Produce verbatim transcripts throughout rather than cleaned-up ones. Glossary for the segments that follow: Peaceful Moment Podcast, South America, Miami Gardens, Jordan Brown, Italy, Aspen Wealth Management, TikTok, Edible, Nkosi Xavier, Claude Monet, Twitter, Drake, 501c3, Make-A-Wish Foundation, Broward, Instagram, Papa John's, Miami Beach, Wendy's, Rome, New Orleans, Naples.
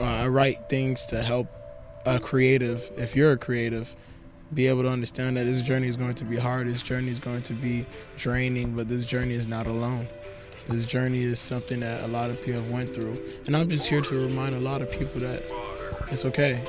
Uh, I write things to help a creative, if you're a creative, be able to understand that this journey is going to be hard, this journey is going to be draining, but this journey is not alone. This journey is something that a lot of people have went through. And I'm just here to remind a lot of people that it's okay.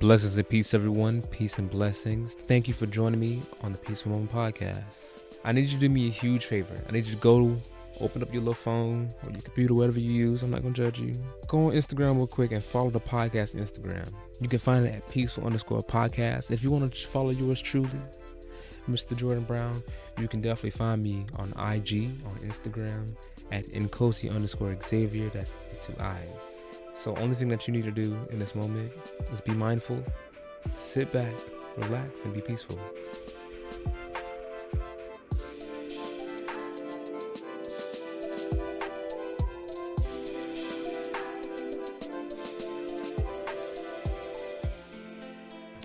Blessings and peace, everyone. Peace and blessings. Thank you for joining me on the Peaceful Moment Podcast. I need you to do me a huge favor. I need you to go open up your little phone or your computer, whatever you use. I'm not going to judge you. Go on Instagram real quick and follow the podcast Instagram. You can find it at peaceful underscore podcast. If you want to follow yours truly, Mister Jordan Brown, you can definitely find me on I G, on Instagram, at Nkosi underscore Xavier. That's two I's. So only thing that you need to do in this moment is be mindful, sit back, relax, and be peaceful.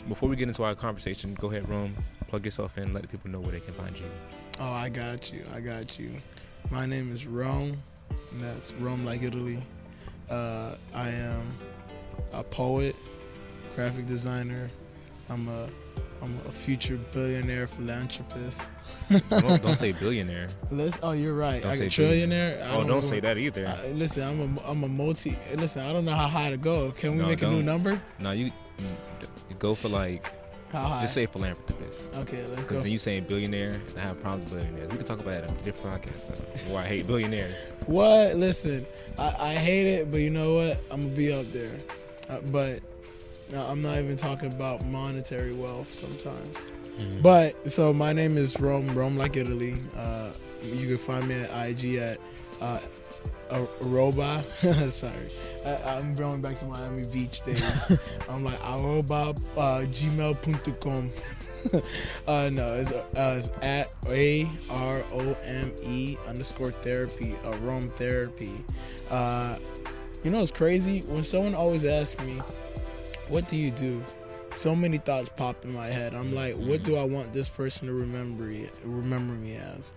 Before we get into our conversation, go ahead, Rome, plug yourself in, let the people know where they can find you. Oh, I got you. I got you. My name is Rome, and that's Rome like Italy. Uh, I am a poet, graphic designer. I'm a I'm a future billionaire philanthropist. don't, don't say billionaire. Let's. Oh, you're right. Don't I say trillionaire. I oh, don't, don't say that either. I, listen, I'm a I'm a multi. Listen, I don't know how high to go. Can we no, make don't. a new number? No, you, you go for like. How high? Just say philanthropist. Okay, let's go. Because then you saying billionaire, and I have problems with billionaires. We can talk about it on a different podcast, though. Why I hate billionaires. What? Listen, I, I hate it, but you know what? I'm going to be up there. Uh, but uh, I'm not even talking about monetary wealth sometimes. Mm-hmm. But, so my name is Rome, Rome like Italy. Uh, you can find me at I G at uh, AROME. Sorry. I, I'm going back to Miami Beach days. I'm like aroba uh, gmail dot com. uh, no, it's, uh, it's at a r o m e underscore therapy, arome therapy. Uh, you know, it's crazy when someone always asks me, "What do you do?" So many thoughts pop in my head. I'm like, mm-hmm. "What do I want this person to remember remember me as?"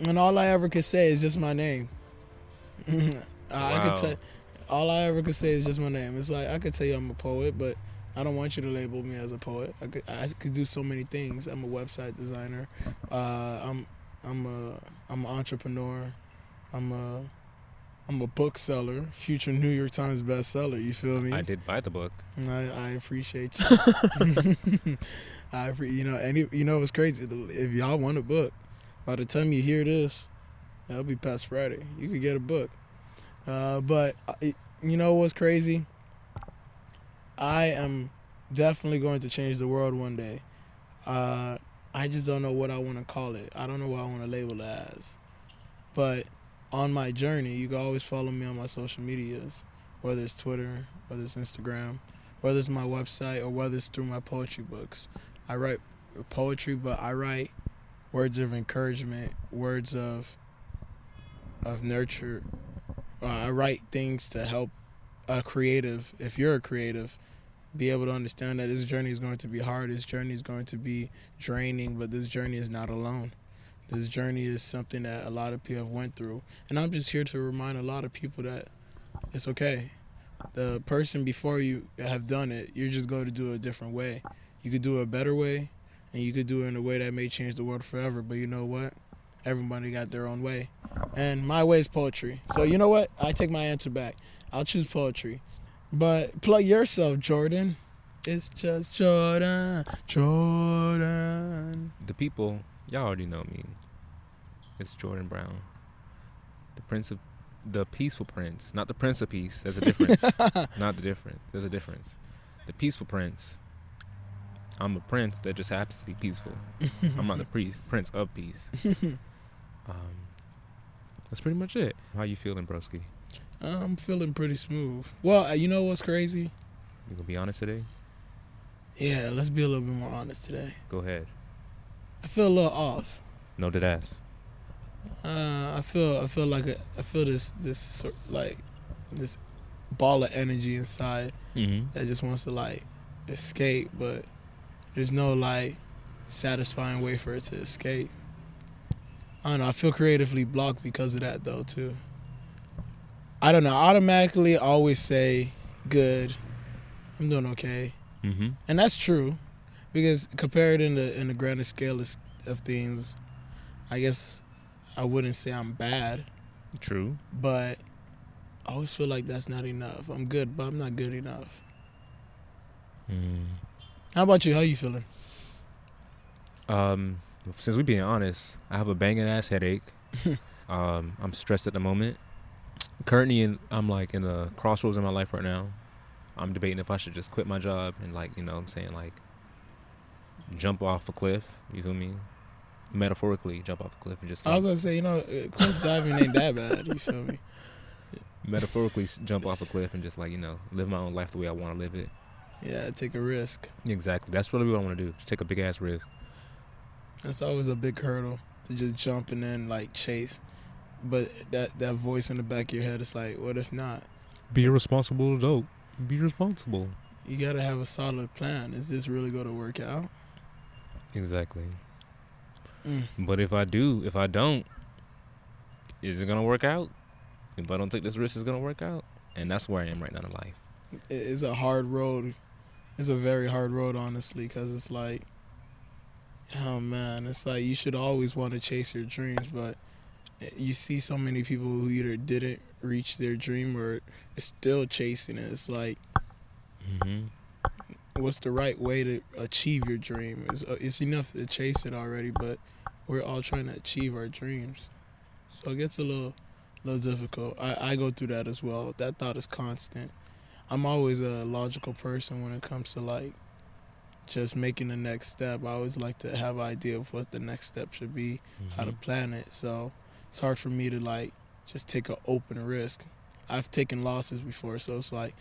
And all I ever could say is just my name. uh, wow. I could tell. All I ever could say is just my name. It's like, I could tell you I'm a poet, but I don't want you to label me as a poet. I could, I could do so many things. I'm a website designer. Uh, I'm I'm a I'm an entrepreneur. I'm a I'm a bookseller, future New York Times bestseller. You feel me? I did buy the book. I, I appreciate you. I you know any you know it's crazy. If y'all want a book, by the time you hear this, that'll be past Friday. You could get a book. Uh, but it, you know what's crazy? I am definitely going to change the world one day. Uh, I just don't know what I want to call it. I don't know what I want to label it as. But on my journey, you can always follow me on my social medias, whether it's Twitter, whether it's Instagram, whether it's my website, or whether it's through my poetry books. I write poetry, but I write words of encouragement, words of of nurture. Uh, I write things to help a creative, if you're a creative, be able to understand that this journey is going to be hard, this journey is going to be draining, but this journey is not alone. This journey is something that a lot of people have went through. And I'm just here to remind a lot of people that it's okay. The person before you have done it, you're just going to do it a different way. You could do it a better way, and you could do it in a way that may change the world forever, but you know what? Everybody got their own way. And my way is poetry. So you know what? I take my answer back. I'll choose poetry. But plug yourself, Jordan. It's just Jordan. Jordan. The people, y'all already know me. It's Jordan Brown. The Prince of the Peaceful Prince. Not the Prince of Peace. There's a difference. Not the difference. There's a difference. the peaceful prince. I'm a prince that just happens to be peaceful. I'm not the priest, prince of peace. um, that's pretty much it. How you feeling, broski? I'm feeling pretty smooth. Well, you know what's crazy? You gonna be honest today? Yeah, let's be a little bit more honest today. Go ahead. I feel a little off. No dead ass. Uh, I feel I feel like a, I feel this this like this ball of energy inside mm-hmm. that just wants to like escape, but there's no like satisfying way for it to escape. I don't know. I feel creatively blocked because of that though too. I don't know. I automatically always say good. I'm doing okay, mm-hmm. and that's true because compared in the in the grander scale of, of things, I guess. I wouldn't say I'm bad. True. But I always feel like that's not enough. I'm good, but I'm not good enough. Mm. How about you? How you feeling? Um, since we're being honest, I have a banging ass headache. um, I'm stressed at the moment. Currently, in, I'm like in a crossroads in my life right now. I'm debating if I should just quit my job and like, you know what I'm saying, like jump off a cliff. You feel me? Metaphorically jump off a cliff and just like, I was gonna say, you know, cliff diving ain't that bad, you feel me? Metaphorically jump off a cliff and just like, you know, live my own life the way I want to live it. Yeah, take a risk. Exactly. That's really what I want to do. Just take a big ass risk. That's always a big hurdle to just jump and then like chase. But that that voice in the back of your head is like, what if not? Be a responsible adult. Be responsible. You gotta have a solid plan. Is this really gonna work out? Exactly. Mm. But if I do, if I don't, is it going to work out? If I don't take this risk, it's going to work out. And that's where I am right now in life. It's a hard road. It's a very hard road, honestly, because it's like, oh, man, it's like you should always want to chase your dreams. But you see so many people who either didn't reach their dream or is still chasing it. It's like, mm-hmm. what's the right way to achieve your dream? It's, it's enough to chase it already, but we're all trying to achieve our dreams. So it gets a little little difficult. I, I go through that as well. That thought is constant. I'm always a logical person when it comes to, like, just making the next step. I always like to have an idea of what the next step should be, mm-hmm. how to plan it. So it's hard for me to, like, just take an open risk. I've taken losses before, so it's like,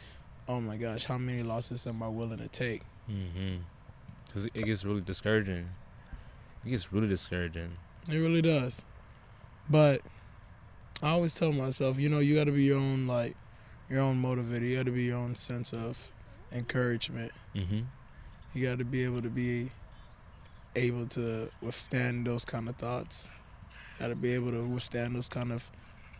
oh my gosh, how many losses am I willing to take? Mm-hmm. Because it gets really discouraging. It gets really discouraging. It really does. But I always tell myself, you know, you got to be your own, like, your own motivator. You got to be your own sense of encouragement. Mm-hmm. You got to be able to be able to withstand those kind of thoughts. Got to be able to withstand those kind of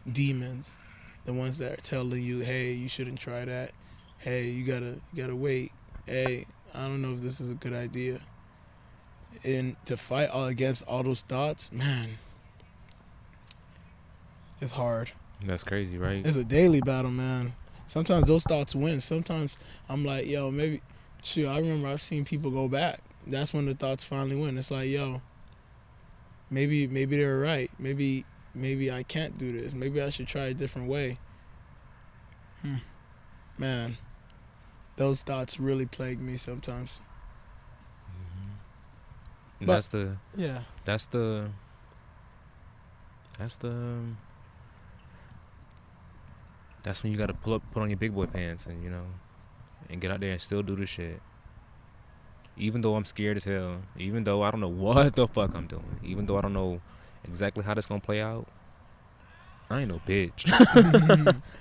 demons. The ones that are telling you, hey, you shouldn't try that. Hey, you gotta you gotta wait. Hey, I don't know if this is a good idea. And to fight all against all those thoughts, man, it's hard. That's crazy, right? It's a daily battle, man. Sometimes those thoughts win. Sometimes I'm like, yo, maybe, shoot, I remember I've seen people go back. That's when the thoughts finally win. It's like, yo, maybe maybe they're right. Maybe maybe I can't do this. Maybe I should try a different way. Hmm. Man, those thoughts really plague me sometimes. Mm-hmm. But, that's the yeah. That's the that's the that's when you gotta pull up, put on your big boy pants, and you know, and get out there and still do the shit. Even though I'm scared as hell, even though I don't know what the fuck I'm doing, even though I don't know exactly how this gonna play out. I ain't no bitch.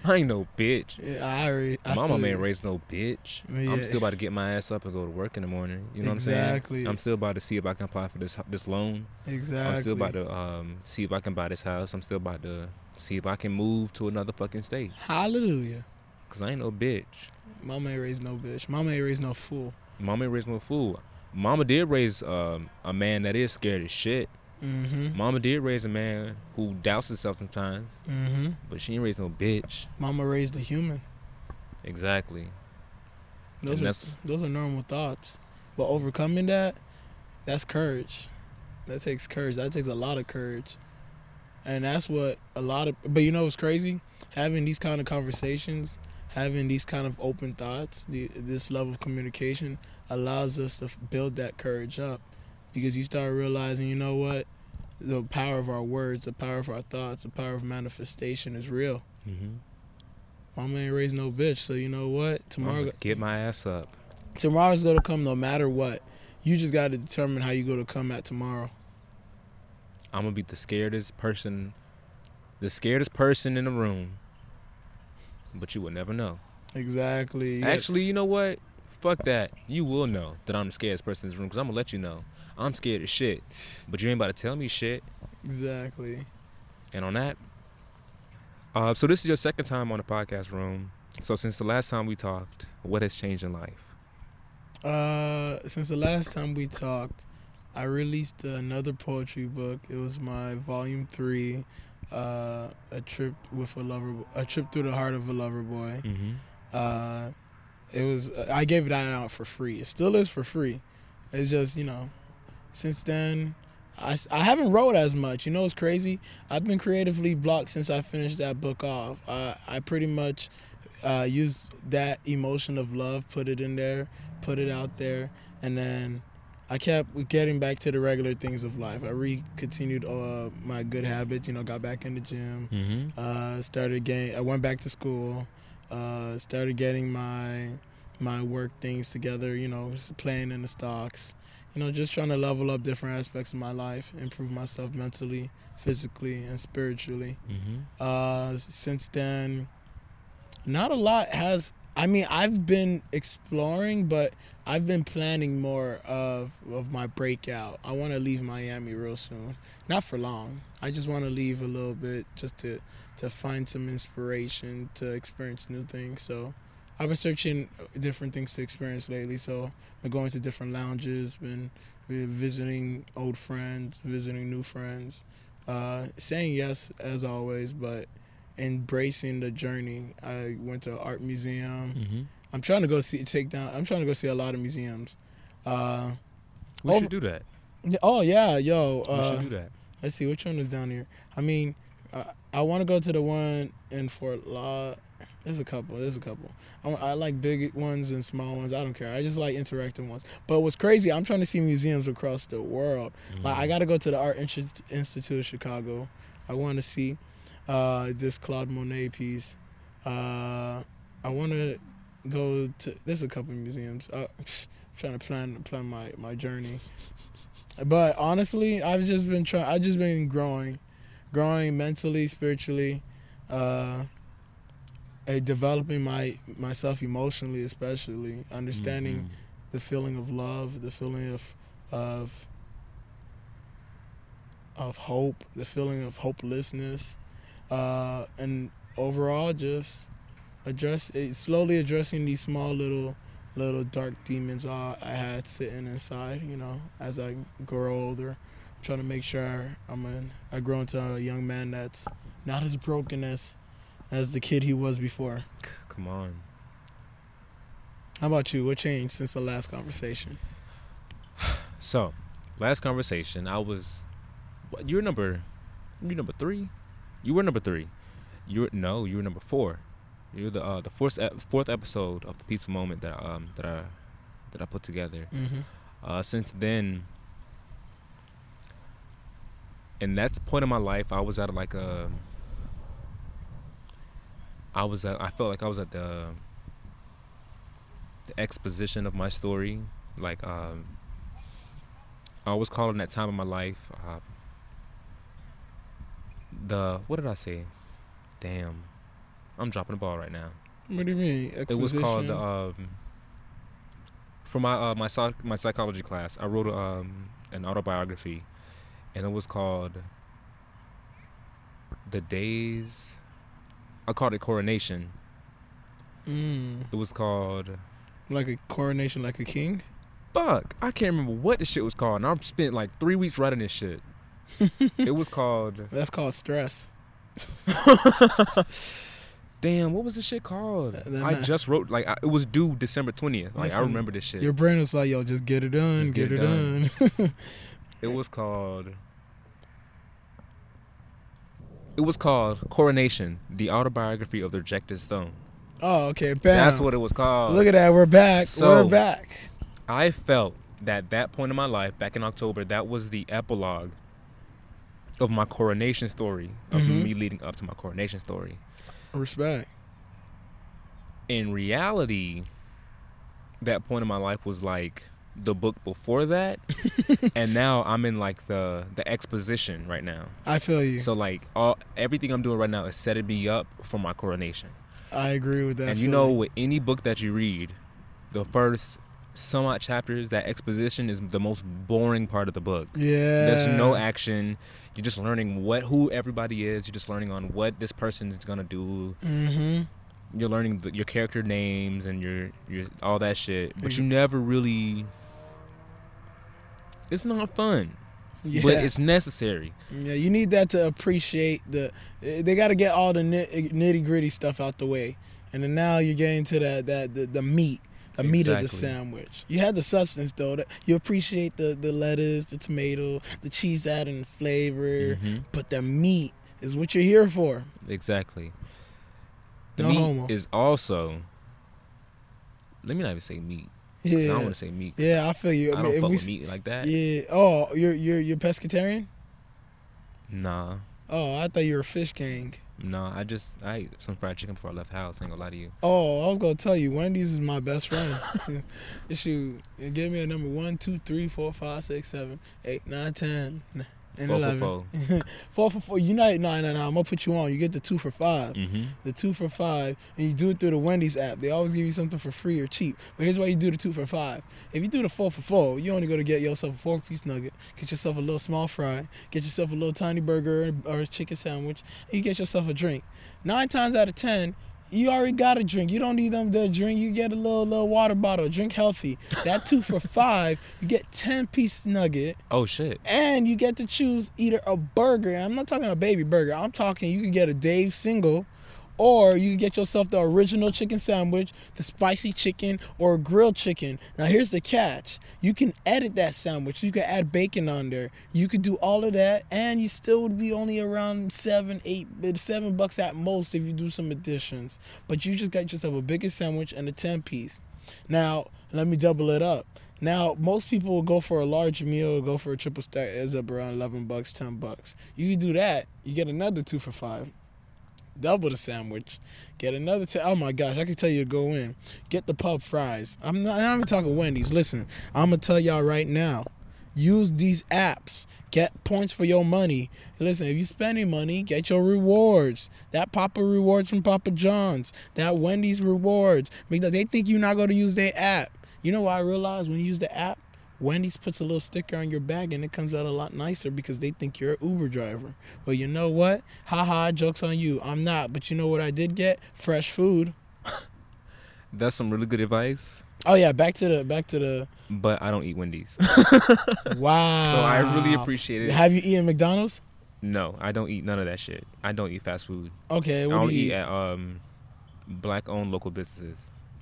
I ain't no bitch. Yeah, I already, I Mama ain't raised no bitch. Yeah. I'm still about to get my ass up and go to work in the morning. You know exactly. what I'm saying? Exactly. I'm still about to see if I can apply for this this loan. Exactly. I'm still about to um, see if I can buy this house. I'm still about to see if I can move to another fucking state. Hallelujah. Because I ain't no bitch. Mama ain't raised no bitch. Mama ain't raised no fool. Mama ain't raised no fool. Mama did raise um, a man that is scared as shit. Mm-hmm. Mama did raise a man who doubts himself sometimes, mm-hmm. but she ain't raised no bitch. Mama raised a human. Exactly. Those and are those are normal thoughts, but overcoming that, that's courage. That takes courage. That takes a lot of courage, and that's what a lot of. But you know what's crazy? Having these kind of conversations having these kind of open thoughts, the, this level of communication allows us to build that courage up, because you start realizing, you know what, the power of our words, the power of our thoughts, the power of manifestation is real. Mm-hmm. Mama ain't raised no bitch, so you know what? Tomorrow, get my ass up. Tomorrow's gonna come no matter what. You just gotta determine how you gonna come at tomorrow. I'm gonna be the scaredest person, the scaredest person in the room. But you will never know. Exactly. Actually, you know what? Fuck that. You will know that I'm the scariest person in this room, because I'm gonna let you know. I'm scared as shit, but you ain't about to tell me shit. Exactly. And on that, uh, so this is your second time on the podcast, Room. So since the last time we talked, what has changed in life? Uh, since the last time we talked, I released another poetry book. It was my volume three, uh, a trip with a lover, a trip through the heart of a lover boy. Mm-hmm. Uh, it was I gave it out for free. It still is for free. It's just, you know. Since then, I, I haven't wrote as much. You know what's crazy? I've been creatively blocked since I finished that book off. Uh, I pretty much uh, used that emotion of love, put it in there, put it out there, and then I kept getting back to the regular things of life. I re-continued uh, my good habits, you know, got back in the gym, mm-hmm. uh, started getting, I went back to school, uh, started getting my my work things together, you know, playing in the stocks. You know, just trying to level up different aspects of my life, improve myself mentally, physically, and spiritually. Mm-hmm. Uh, since then, not a lot has... I mean, I've been exploring, but I've been planning more of, of my breakout. I want to leave Miami real soon. Not for long. I just want to leave a little bit just to, to find some inspiration, to experience new things, so... I've been searching different things to experience lately, so been going to different lounges, been visiting old friends, visiting new friends, uh, saying yes as always, but embracing the journey. I went to an art museum. Mm-hmm. I'm trying to go see take down. I'm trying to go see a lot of museums. Uh, we oh, should do that. Oh yeah, yo. Uh, we should do that. Let's see which one is down here. I mean, uh, I want to go to the one in Fort Lauderdale. There's a couple. There's a couple. I, I like big ones and small ones. I don't care. I just like interactive ones. But what's crazy, I'm trying to see museums across the world. Mm-hmm. Like, I got to go to the Art Institute of Chicago. I want to see uh, this Claude Monet piece. Uh, I want to go to... There's a couple museums. Uh, I'm trying to plan plan my, my journey. But honestly, I've just been trying. I've just been growing. Growing mentally, spiritually. Uh... Uh, developing my myself emotionally, especially understanding mm-hmm. the feeling of love, the feeling of of of hope, the feeling of hopelessness, uh, and overall just address it, slowly addressing these small little little dark demons I had sitting inside. You know, as I grow older, I'm trying to make sure I'm an, I grow into a young man that's not as broken as. As the kid he was before. Come on. How about you? What changed since the last conversation? So, last conversation, I was... You're number... You're number three? You were number three. You were, No, you were number four. You're the uh, the fourth ep- fourth episode of the Peaceful Moment that um that I that I put together. Mm-hmm. Uh, since then, and that's the point in my life, I was at like a... I was at, I felt like I was at the, the exposition of my story. Like, um, I was calling that time in my life. Uh, the, what did I say? Damn. I'm dropping the ball right now. What do you mean? Exposition? It was called, um, for my, uh, my, psych- my psychology class, I wrote um, an autobiography. And it was called The Days... I called it Coronation. Mm. It was called... Like a coronation, like a king? Fuck. I can't remember what the shit was called. And I've spent like three weeks writing this shit. It was called... That's called stress. Damn, what was this shit called? That, that I man. just wrote... Like, I, it was due December twentieth. Like, Listen, I remember this shit. Your brain was like, yo, just get it done. Just get, get it, it done. done. It was called... It was called Coronation, the autobiography of the rejected stone. Oh, okay. Bam. That's what it was called. Look at that. We're back. So we're back. I felt that that point in my life, back in October, that was the epilogue of my coronation story, of mm-hmm. me leading up to my coronation story. Respect. In reality, that point in my life was like the book before that, and now I'm in like the the exposition right now. I feel you. So like all everything I'm doing right now is setting me up for my coronation. I agree with that. And feeling. You know, with any book that you read, the first some odd chapters, that exposition is the most boring part of the book. Yeah. There's no action. You're just learning what who everybody is. You're just learning on what this person is gonna do. Mm-hmm. You're learning the, your character names and your your all that shit, but mm-hmm. you never really. It's not fun, yeah. but it's necessary. Yeah, you need that to appreciate the. They got to get all the nitty gritty stuff out the way, and then now you're getting to that that the, the meat, the exactly. meat of the sandwich. You had the substance though. That you appreciate the the lettuce, the tomato, the cheese adding flavor, mm-hmm. but the meat is what you're here for. Exactly. The no meat homo. Is also. Let me not even say meat. Yeah. I don't want to say meat. Yeah, I feel you. I, I mean, don't fuck we, with meat like that. Yeah. Oh, you're you're you're pescatarian? Nah. Oh, I thought you were a fish gang. Nah, I just I ate some fried chicken before I left the house. I ain't gonna lie to you. Oh, I was gonna tell you, Wendy's is my best friend. Shoot, give me a number one, two, three, four, five, six, seven, eight, nine, ten, and four eleven. For four. four for four. You know, no, no, no. I'm gonna put you on. You get the two for five. Mm-hmm. The two for five, and you do it through the Wendy's app. They always give you something for free or cheap. But here's why you do the two for five. If you do the four for four, you only go to get yourself a four-piece nugget, get yourself a little small fry, get yourself a little tiny burger or a chicken sandwich, and you get yourself a drink. Nine times out of ten, you already got a drink. You don't need them to drink. You get a little little water bottle. Drink healthy. That two for five, you get ten-piece nugget. Oh, shit. And you get to choose either a burger. And I'm not talking a baby burger. I'm talking you can get a Dave single, or you can get yourself the original chicken sandwich, the spicy chicken, or grilled chicken. Now, here's the catch. You can edit that sandwich. You can add bacon on there. You could do all of that, and you still would be only around seven, eight, seven bucks at most if you do some additions. But you just got yourself a bigger sandwich and a ten-piece. Now, let me double it up. Now, most people will go for a large meal, go for a triple stack. It's up around eleven bucks, ten bucks. You can do that. You get another two for five. Double the sandwich. Get another t- Oh my gosh, I can tell you to go in. Get the pub fries. I'm not I'm not talking Wendy's. Listen, I'm gonna tell y'all right now. Use these apps. Get points for your money. Listen, if you spend your money, get your rewards. That Papa rewards from Papa John's. That Wendy's rewards. Because they think you're not gonna use their app. You know what I realized when you use the app? Wendy's puts a little sticker on your bag and it comes out a lot nicer because they think you're an Uber driver. Well, you know what? Ha ha, joke's on you. I'm not. But you know what I did get? Fresh food. That's some really good advice. Oh yeah, back to the back to the. But I don't eat Wendy's. Wow. So I really appreciate it. Have you eaten McDonald's? No, I don't eat none of that shit. I don't eat fast food. Okay, what I don't do you eat, eat at um, black-owned local businesses.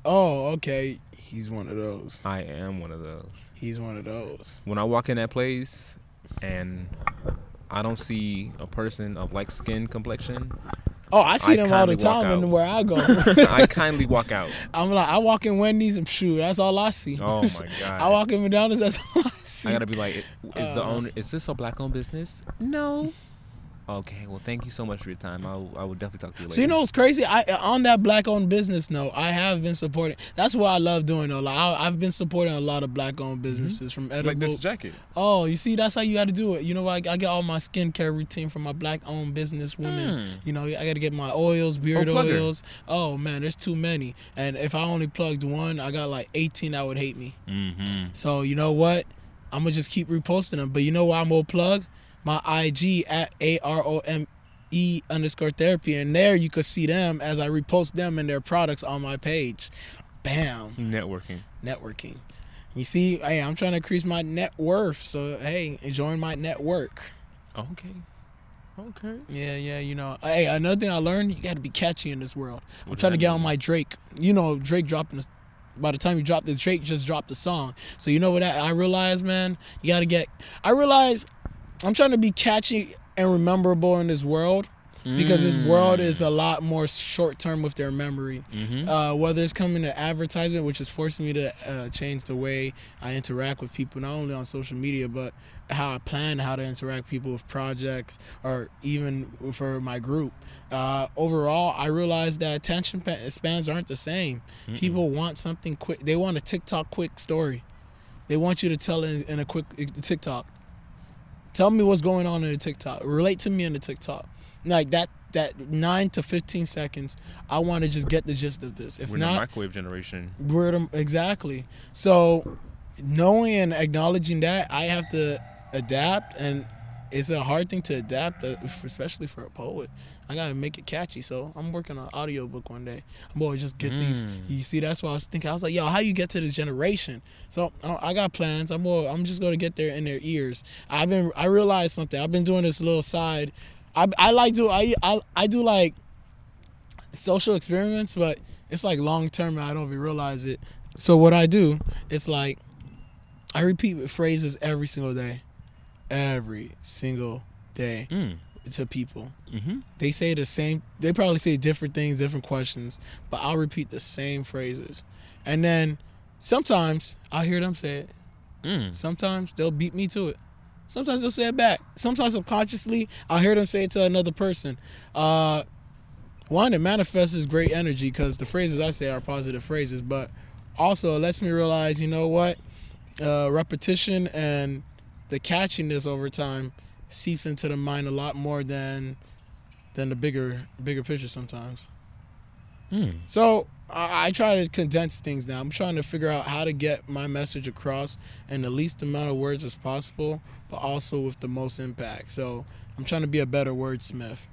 Oh, okay. He's one of those. I am one of those. He's one of those. When I walk in that place and I don't see a person of like skin complexion. Oh, I see I them all the time and where I go. I kindly walk out. I'm like, I walk in Wendy's and shoot, that's all I see. Oh my God. I walk in McDonald's, that's all I see. I gotta be like, is uh, the owner, is this a black owned business? No. Okay, well, thank you so much for your time. I will, I will definitely talk to you later. So you know what's crazy? I on that black-owned business note, I have been supporting. That's what I love doing though. Like I, I've been supporting a lot of black-owned businesses mm-hmm. from Edible. Like this jacket. Oh, you see, that's how you got to do it. You know, I, I get all my skincare routine from my black-owned business women. Mm. You know, I got to get my oils, beard oh, oils. Oh man, there's too many. And if I only plugged one, I got like eighteen that would hate me. Mm-hmm. So you know what? I'm gonna just keep reposting them. But you know why I'm gonna plug? My I G at A R O M E underscore therapy. And there you could see them as I repost them and their products on my page. Bam. Networking. Networking. You see, hey, I'm trying to increase my net worth. So, hey, join my network. Okay. Okay. Yeah, yeah, you know. Hey, another thing I learned, you got to be catchy in this world. I'm what trying to get mean? On my Drake. You know, Drake dropping this. By the time you drop this, Drake just dropped the song. So, you know what I, I realized, man? You got to get... I realized... I'm trying to be catchy and memorable in this world, mm. because this world is a lot more short term with their memory. Mm-hmm. Uh, whether it's coming to advertisement, which is forcing me to uh, change the way I interact with people, not only on social media, but how I plan how to interact people with projects or even for my group. Uh, overall, I realized that attention spans aren't the same. Mm-mm. People want something quick. They want a TikTok quick story. They want you to tell in, in a quick TikTok. Tell me what's going on in the TikTok. Relate to me in the TikTok. Like that that nine to fifteen seconds, I want to just get the gist of this. If we're not, the microwave generation. We're the, exactly. So knowing and acknowledging that, I have to adapt, and it's a hard thing to adapt, especially for a poet. I gotta make it catchy, so I'm working on an audiobook one day. I'm gonna just get mm. these. You see, that's why I was thinking. I was like, yo, how you get to this generation? So I got plans. I'm gonna, I'm just gonna get there in their ears. I've been, I realized something. I've been doing this little side. I, I like do, I, I, I do like social experiments, but it's like long term, and I don't even realize it. So what I do, it's like, I repeat phrases every single day, every single day. Mm. To people. Mm-hmm. They say the same, they probably say different things, different questions, but I'll repeat the same phrases. And then sometimes I'll hear them say it. Mm. Sometimes they'll beat me to it. Sometimes they'll say it back. Sometimes subconsciously I'll hear them say it to another person. Uh, one, it manifests as great energy because the phrases I say are positive phrases, but also it lets me realize, you know what, uh, repetition and the catchiness over time seeps into the mind a lot more than than the bigger bigger picture sometimes. Mm. So I, I try to condense things now. I'm trying to figure out how to get my message across in the least amount of words as possible, but also with the most impact. So I'm trying to be a better wordsmith.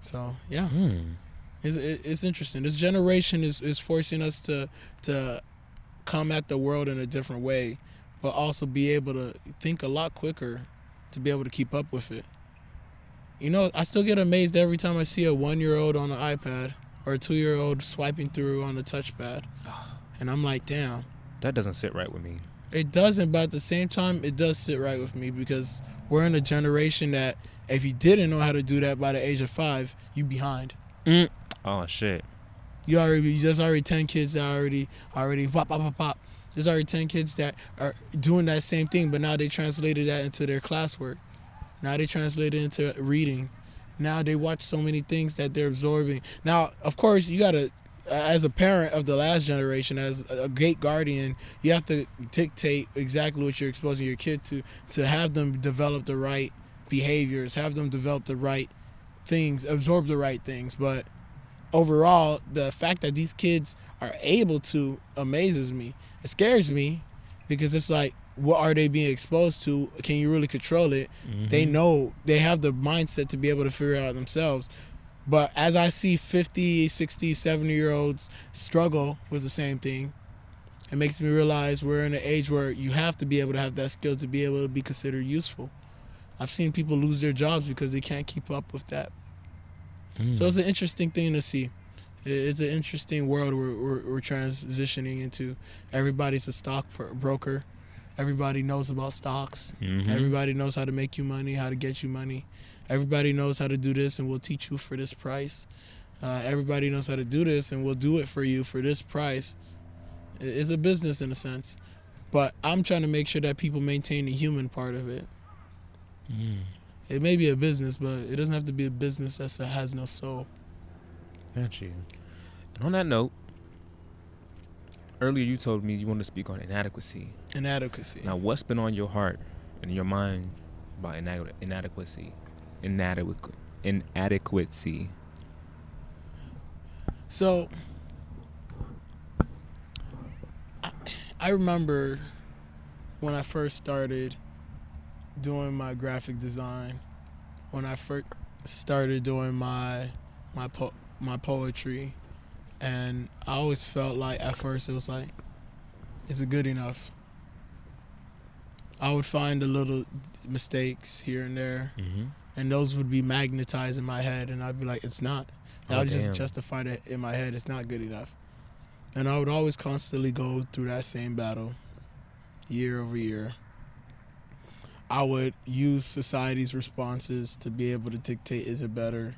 So yeah, mm. it's it's interesting. This generation is, is forcing us to to come at the world in a different way, but also be able to think a lot quicker to be able to keep up with it. You know, I still get amazed every time I see a one-year-old on an iPad or a two-year-old swiping through on a touchpad. And I'm like, damn. That doesn't sit right with me. It doesn't, but at the same time, it does sit right with me because we're in a generation that if you didn't know how to do that by the age of five, you behind. Mm. Oh, shit. You already, you just already ten kids that already, already pop, pop, pop, pop. There's already ten kids that are doing that same thing, but now they translated that into their classwork. Now they translated it into reading. Now they watch so many things that they're absorbing. Now, of course, you got to, as a parent of the last generation, as a gate guardian, you have to dictate exactly what you're exposing your kid to, to have them develop the right behaviors, have them develop the right things, absorb the right things. But overall, the fact that these kids are able to amazes me. It scares me because it's like, what are they being exposed to? Can you really control it? Mm-hmm. They know, they have the mindset to be able to figure it out themselves. But as I see fifty, sixty, seventy-year-olds struggle with the same thing, it makes me realize we're in an age where you have to be able to have that skill to be able to be considered useful. I've seen people lose their jobs because they can't keep up with that. Mm. So it's an interesting thing to see. It's an interesting world we're, we're, we're transitioning into. Everybody's a stock broker. Everybody knows about stocks. Mm-hmm. Everybody knows how to make you money, how to get you money. Everybody knows how to do this, and we'll teach you for this price. Uh, everybody knows how to do this, and we'll do it for you for this price. It's a business in a sense. But I'm trying to make sure that people maintain the human part of it. Mm. It may be a business, but it doesn't have to be a business that has no soul. Got you. And on that note, earlier you told me you wanted to speak on inadequacy. Inadequacy. Now, what's been on your heart and your mind about inadequ- inadequacy? Inadequacy. Inadequacy. So, I, I remember when I first started doing my graphic design, when I first started doing my my po- my poetry, and I always felt like at first it was like, is it good enough? I would find the little mistakes here and there, mm-hmm. and those would be magnetized in my head, and I'd be like, it's not. And oh, I would damn. just justify that in my head, it's not good enough. And I would always constantly go through that same battle, year over year. I would use society's responses to be able to dictate, is it better?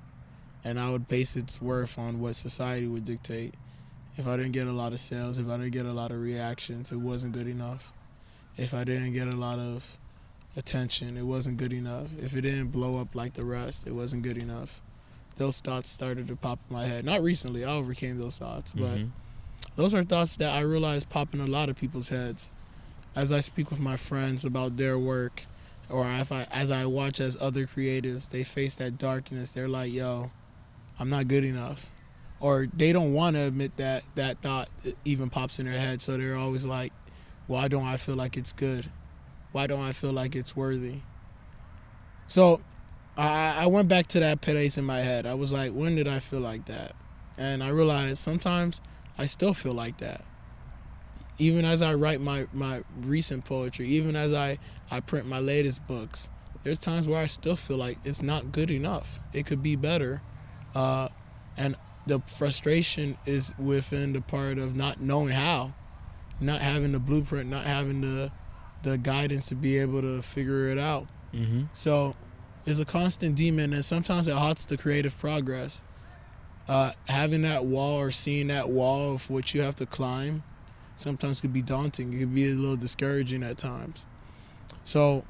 and I would base its worth on what society would dictate. If I didn't get a lot of sales, if I didn't get a lot of reactions, it wasn't good enough. If I didn't get a lot of attention, it wasn't good enough. If it didn't blow up like the rest, it wasn't good enough. Those thoughts started to pop in my head. Not recently, I overcame those thoughts, but mm-hmm. those are thoughts that I realized pop in a lot of people's heads. As I speak with my friends about their work, or if I, as I watch as other creatives, they face that darkness. They're like, yo, I'm not good enough. Or they don't want to admit that that thought even pops in their head, so they're always like, why don't I feel like it's good? Why don't I feel like it's worthy? So I, I went back to that place in my head. I was like, when did I feel like that? And I realized sometimes I still feel like that. Even as I write my, my recent poetry, even as I, I print my latest books, there's times where I still feel like it's not good enough. It could be better. Uh, and the frustration is within the part of not knowing how, not having the blueprint, not having the the guidance to be able to figure it out. Mm-hmm. So it's a constant demon, and sometimes it halts the creative progress. Uh, having that wall or seeing that wall of what you have to climb sometimes could be daunting. It could be a little discouraging at times. So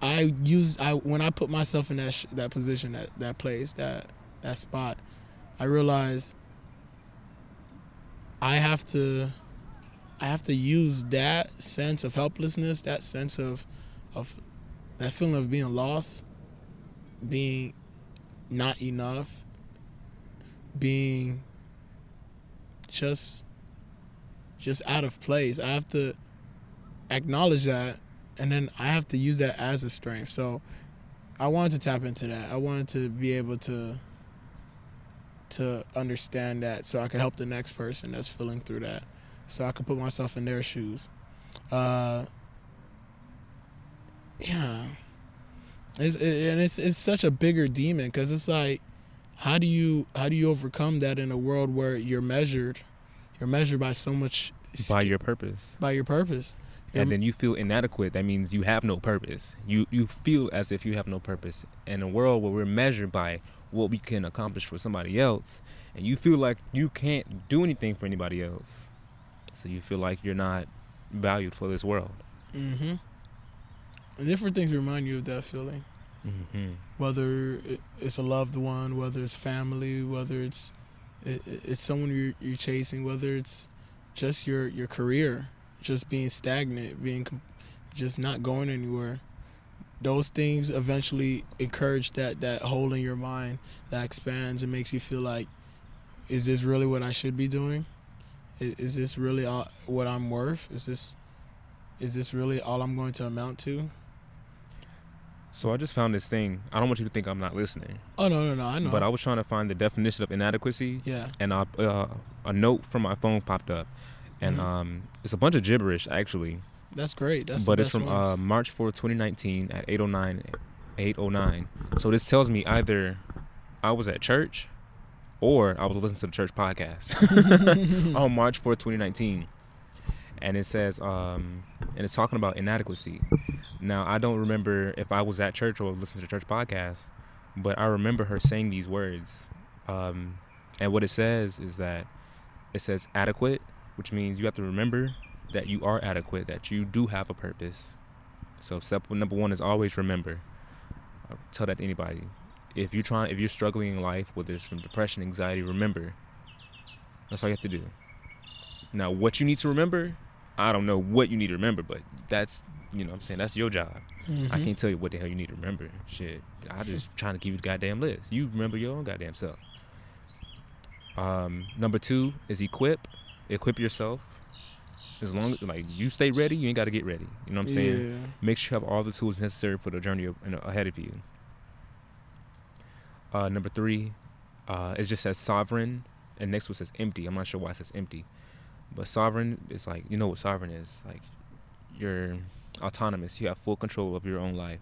I used, I when I put myself in that sh- that position, that, that place, that, that spot, I realized I have to I have to use that sense of helplessness, that sense of, of that feeling of being lost, being not enough, being just just out of place. I have to acknowledge that, and then I have to use that as a strength. So I wanted to tap into that. I wanted to be able to to understand that so I could help the next person that's feeling through that. So I could put myself in their shoes. Uh, yeah. It's, it, and it's it's such a bigger demon, because it's like, how do you how do you overcome that in a world where you're measured, you're measured by so much st- by your purpose, by your purpose, and then you feel inadequate. That means you have no purpose. You you feel as if you have no purpose in a world where we're measured by what we can accomplish for somebody else, and you feel like you can't do anything for anybody else. So you feel like you're not valued for this world. Mm-hmm. And different things remind you of that feeling. Mm-hmm. Whether it's a loved one, whether it's family, whether it's it's someone you're, you're chasing, whether it's just your, your career, just being stagnant, being just not going anywhere. Those things eventually encourage that, that hole in your mind that expands and makes you feel like, is this really what I should be doing? Is this really all, what I'm worth? Is this is this really all I'm going to amount to? So I just found this thing. I don't want you to think I'm not listening. Oh, no, no, no, I know. But I was trying to find the definition of inadequacy. Yeah. And I, uh, a note from my phone popped up. And mm-hmm. um, it's a bunch of gibberish, actually. That's great. That's But the best it's from uh, March fourth, twenty nineteen at eight oh nine. So this tells me either I was at church, or I was listening to the church podcast on March fourth, twenty nineteen. And it says, um, and it's talking about inadequacy. Now, I don't remember if I was at church or listening to the church podcast, but I remember her saying these words. Um, and what it says is that it says adequate, which means you have to remember that you are adequate, that you do have a purpose. So step number one is always remember. I'll tell that to anybody. If you're trying, if you're struggling in life, whether it's from depression, anxiety, remember. That's all you have to do. Now, what you need to remember, I don't know what you need to remember, but that's, you know what I'm saying, that's your job. Mm-hmm. I can't tell you what the hell you need to remember. Shit, I'm just trying to give you the goddamn list. You remember your own goddamn self. Um, number two is equip. Equip yourself. As long as, like, you stay ready, you ain't got to get ready. You know what I'm saying? Yeah. Make sure you have all the tools necessary for the journey of, you know, ahead of you. Uh, number three, uh, it just says sovereign, and next one says empty. I'm not sure why it says empty, but sovereign is like, you know what sovereign is, like you're autonomous. You have full control of your own life.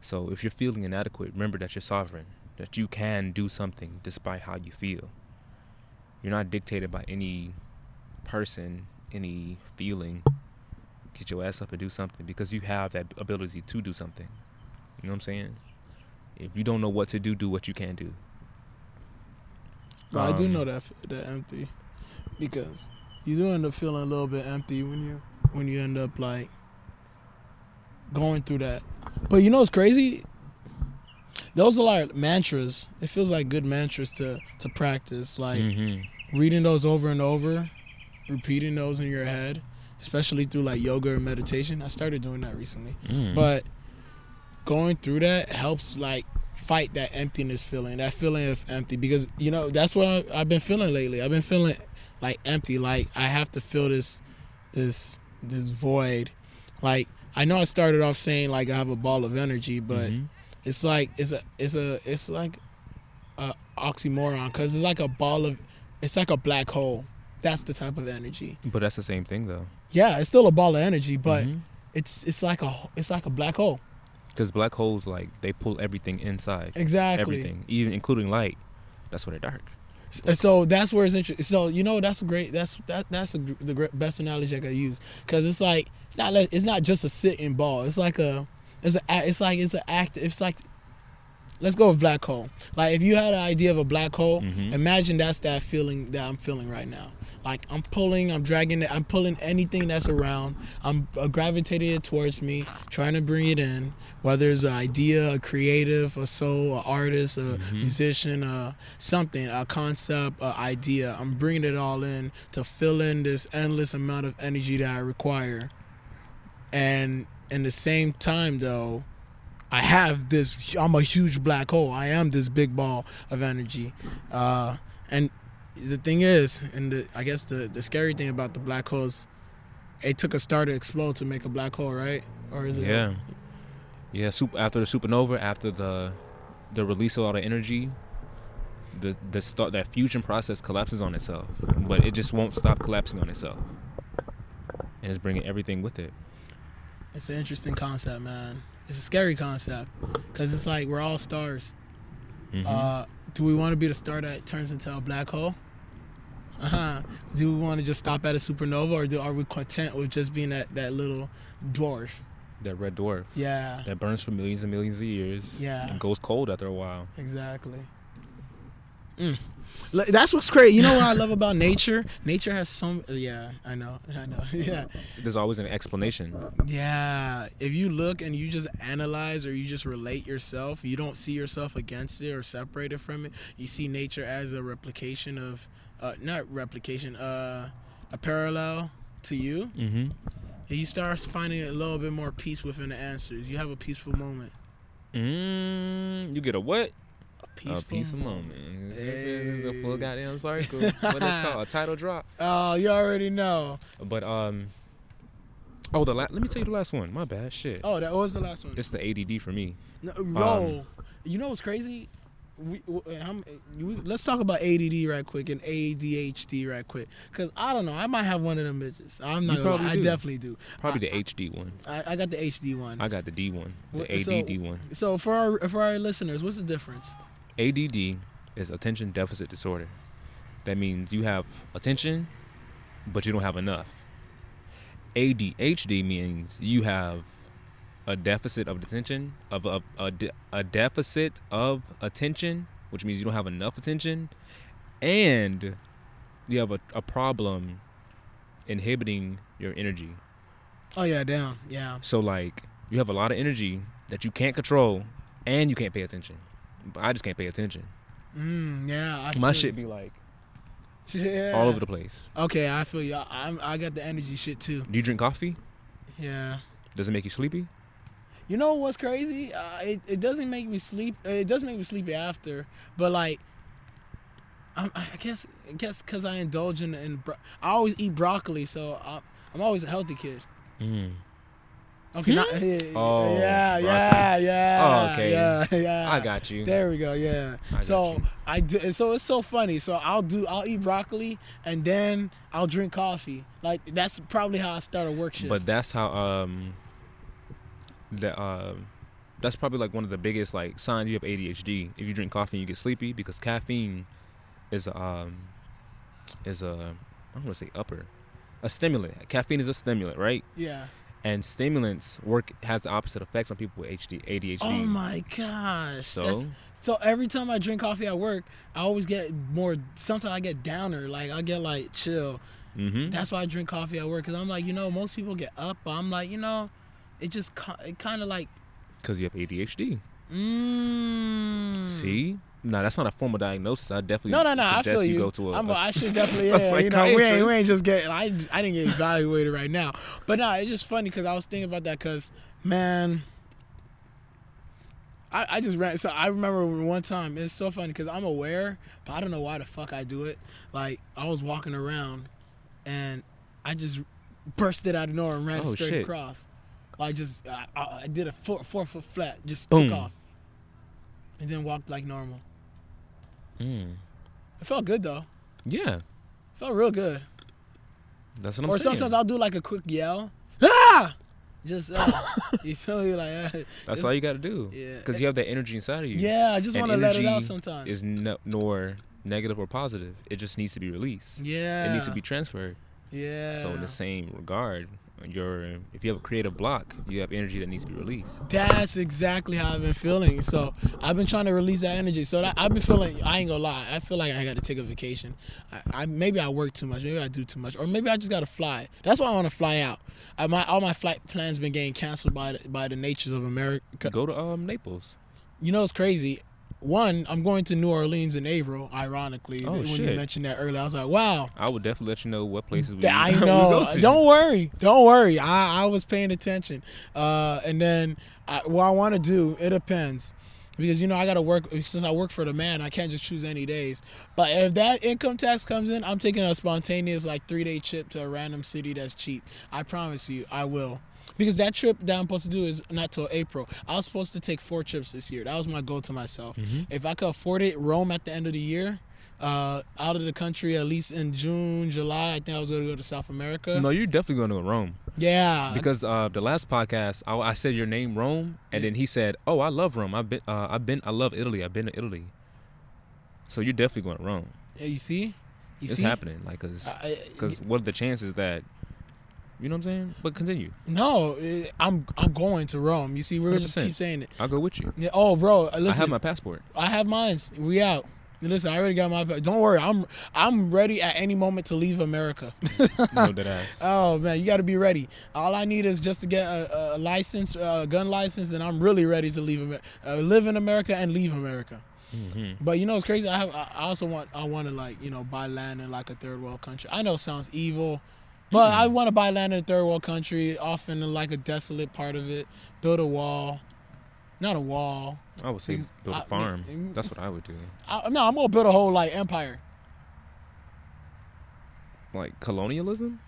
So if you're feeling inadequate, remember that you're sovereign, that you can do something despite how you feel. You're not dictated by any person, any feeling. Get your ass up and do something, because you have that ability to do something. You know what I'm saying? If you don't know what to do, do what you can do. But um, I do know that that empty, because you do end up feeling a little bit empty when you when you end up like going through that. But you know what's crazy? Those are like mantras. It feels like good mantras to to practice. Like mm-hmm. reading those over and over, repeating those in your head, especially through like yoga or meditation. I started doing that recently. Mm. But going through that helps like fight that emptiness feeling, that feeling of empty. Because, you know, that's what I've been feeling lately. I've been feeling like empty. Like I have to fill this this this void. Like I know I started off saying like I have a ball of energy, but mm-hmm. it's like it's a it's a it's like a oxymoron, because it's like a ball of it's like a black hole. That's the type of energy. But that's the same thing though. Yeah, it's still a ball of energy, but mm-hmm. it's it's like a it's like a black hole. Because black holes, like they pull everything inside. Exactly. Everything, even including light. That's where they're dark. Black so hole. That's where it's interesting. So you know that's a great that's that that's a, the great, best analogy I could use, because it's like. It's not like, it's not just a sitting ball. It's like a, it's a, it's like it's an act. It's like, let's go with black hole. Like if you had an idea of a black hole, mm-hmm. imagine that's that feeling that I'm feeling right now. Like I'm pulling, I'm dragging it, I'm pulling anything that's around. I'm uh, gravitating it towards me, trying to bring it in. Whether it's an idea, a creative, a soul, an artist, a mm-hmm. musician, uh, something, a concept, an idea. I'm bringing it all in to fill in this endless amount of energy that I require. And in the same time, though, I have this, I'm a huge black hole. I am this big ball of energy. Uh, and the thing is, and the, I guess the, the scary thing about the black holes, it took a star to explode to make a black hole, right? Or is it? Yeah. Like, yeah, super, after the supernova, after the the release of all the energy, the, the start, that fusion process collapses on itself. But it just won't stop collapsing on itself. And it's bringing everything with it. It's an interesting concept, man. It's a scary concept, because it's like we're all stars. Mm-hmm. Uh, do we want to be the star that turns into a black hole? Uh-huh. Do we want to just stop at a supernova, or do, are we content with just being that, that little dwarf? That red dwarf. Yeah. That burns for millions and millions of years. Yeah. And goes cold after a while. Exactly. Mm. That's what's great. You know what I love about nature? Nature has some. Yeah, I know. I know. Yeah. There's always an explanation. Yeah. If you look and you just analyze, or you just relate yourself, you don't see yourself against it or separated from it. You see nature as a replication of, uh, not replication, uh, a parallel to you. Mm-hmm. And you start finding a little bit more peace within the answers. You have a peaceful moment. Mm, you get a what? Peaceful. A peaceful moment. Hey. It's a full goddamn circle. What is it called? A title drop. Oh, you already know. But um, oh the la- let me tell you the last one. My bad, shit. Oh, that was the last one. It's the A D D for me. No, yo, um, you know what's crazy? We, I'm, we let's talk about A D D right quick and A D H D right quick, cause I don't know. I might have one of them bitches. I'm not. Gonna, I definitely do. Probably I, the H D one. I, I got the H D one. I got the D one. The so, A D D one. So for our for our listeners, what's the difference? A D D is attention deficit disorder. That means you have attention, but you don't have enough. A D H D means you have a deficit of attention, of a, a, de- a deficit of attention, which means you don't have enough attention, and you have a, a problem inhibiting your energy. Oh yeah, damn, yeah. So like you have a lot of energy that you can't control, and you can't pay attention. I just can't pay attention. Mm, yeah, I my shit be like yeah. all over the place. Okay, I feel you. I, I got the energy shit too. Do you drink coffee? Yeah. Does it make you sleepy? You know what's crazy? Uh, it it doesn't make me sleep. It does make me sleepy after, but like, I'm, I guess I guess because I indulge in, in bro- I always eat broccoli, so I, I'm always a healthy kid. Mm. Okay. Hmm? Not, yeah, oh, yeah, yeah, yeah. Oh, okay. Yeah, yeah. I got you. There we go. Yeah. I so got you. I do. So it's so funny. So I'll do. I'll eat broccoli and then I'll drink coffee. Like that's probably how I started work shift. But that's how. Um. That. Uh, that's probably like one of the biggest like signs you have A D H D. If you drink coffee and you get sleepy, because caffeine is a, um is a I don't want to say upper, a stimulant. Caffeine is a stimulant, right? Yeah. And stimulants work has the opposite effects on people with A D H D. Oh my gosh! So that's, So every time I drink coffee at work, I always get more, sometimes I get downer. Like, I get, like, chill. Mm-hmm. That's why I drink coffee at work, because I'm like, you know, most people get up, but I'm like, you know, it just, it kind of like. Because you have A D H D. Mm. See? No, that's not a formal diagnosis. I definitely no, no, no, suggest I feel you, you go to a, I'm a, a I should definitely, yeah, you know, we ain't, we ain't just getting, I, I didn't get evaluated right now. But no, it's just funny because I was thinking about that because, man, I, I just ran. So I remember one time, it's so funny because I'm aware, but I don't know why the fuck I do it. Like, I was walking around and I just bursted out of nowhere and ran oh, straight shit. across. Like, just, I, I did a four, four foot flat, just Boom. took off. And then walked like normal. Mm. It felt good though. Yeah. It felt real good. That's what I'm or saying. Or sometimes I'll do like a quick yell. Ah! Just, uh, you feel me? Like, uh, that's all you got to do. Yeah. Because you have that energy inside of you. Yeah, I just want to let it out sometimes. Is no, nor negative or positive. It just needs to be released. Yeah. It needs to be transferred. Yeah. So in the same regard, your if you have a creative block, you have energy that needs to be released. That's exactly how I've been feeling. So I've been trying to release that energy. So that, I've been feeling, I ain't gonna lie, I feel like I gotta take a vacation. I, I maybe I work too much, maybe I do too much, or maybe I just gotta fly. That's why I want to fly out. I, my all my flight plans been getting canceled by the, by the natures of America. Go to um Naples. You know, it's crazy. One, I'm going to New Orleans in April, ironically. Oh, when shit. you mentioned that earlier, I was like, wow. I would definitely let you know what places we, I know. we go to. Don't worry. Don't worry. I, I was paying attention. Uh, and then I, what I want to do, it depends. Because, you know, I got to work. Since I work for the man, I can't just choose any days. But if that income tax comes in, I'm taking a spontaneous, like, three-day trip to a random city that's cheap. I promise you, I will. Because that trip that I'm supposed to do is not till April. I was supposed to take four trips this year. That was my goal to myself. Mm-hmm. If I could afford it, Rome at the end of the year, uh, out of the country at least in June, July. I think I was going to go to South America. No, you're definitely going to Rome. Yeah. Because uh, the last podcast, I, I said your name, Rome, and then he said, "Oh, I love Rome. I've been, uh, I've been, I love Italy. I've been to Italy." So you're definitely going to Rome. Yeah, you see, you it's see? happening. Like, cause, uh, cause what are the chances that? You know what I'm saying? But continue. No, I'm I'm going to Rome. You see, we're just keep saying it. I'll go with you. Yeah, oh, bro, listen. I have my passport. I have mine. We out. Listen, I already got my passport. Don't worry. I'm I'm ready at any moment to leave America. No, that ass. Oh, man, you got to be ready. All I need is just to get a, a license, a gun license, and I'm really ready to leave Amer- uh, live in America and leave America. Mm-hmm. But you know, it's crazy. I have. I also want. I want to like you know buy land in like a third world country. I know it sounds evil. But mm-hmm. I want to buy land in a third world country, often in like a desolate part of it. Build a wall, not a wall. I would say build a farm. I, That's what I would do. I, no, I'm gonna build a whole like empire. Like colonialism,